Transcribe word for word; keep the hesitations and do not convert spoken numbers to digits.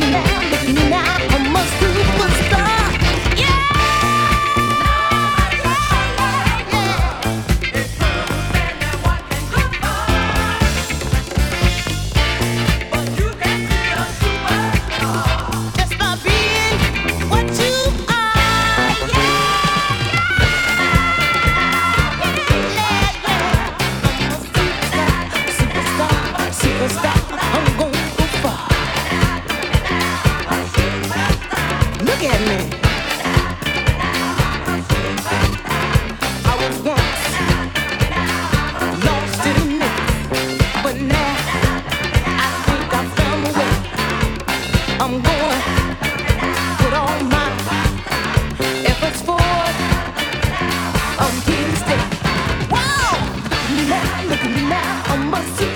Look at me now, I must see.